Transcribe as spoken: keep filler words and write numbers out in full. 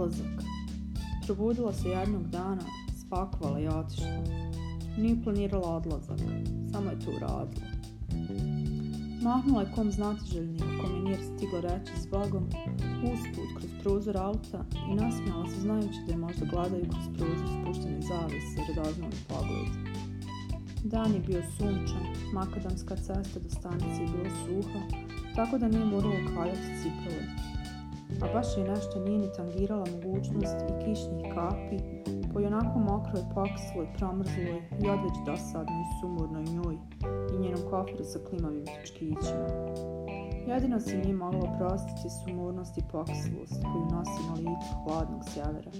Odlazak. Probudila se jednog dana, spakvala i otišla. Nije planirala odlazak, samo je to uradila. Mahnula je kom znatiželjniku, kom je nije stigla reći s blagom, usput kroz prozor auta i nasmijala se znajući da je možda gledaju kroz prozor spuštene zavise i radoznali pogled. Dan je bio sunčan, makadamska cesta do stanice je bila suha, tako da nije moralo kaljati cipele. A baš je nešto nije ni tangirala mogućnost i kišnih kapi, po onako mokroj pokslo i promrzloj i odveć dosadnoj i sumornoj njoj i njenom koferu sa klimavim pičkićima. Jedino se nije moglo oprostiti sumornost i pokslost koju nosi na licu hladnog sjevera.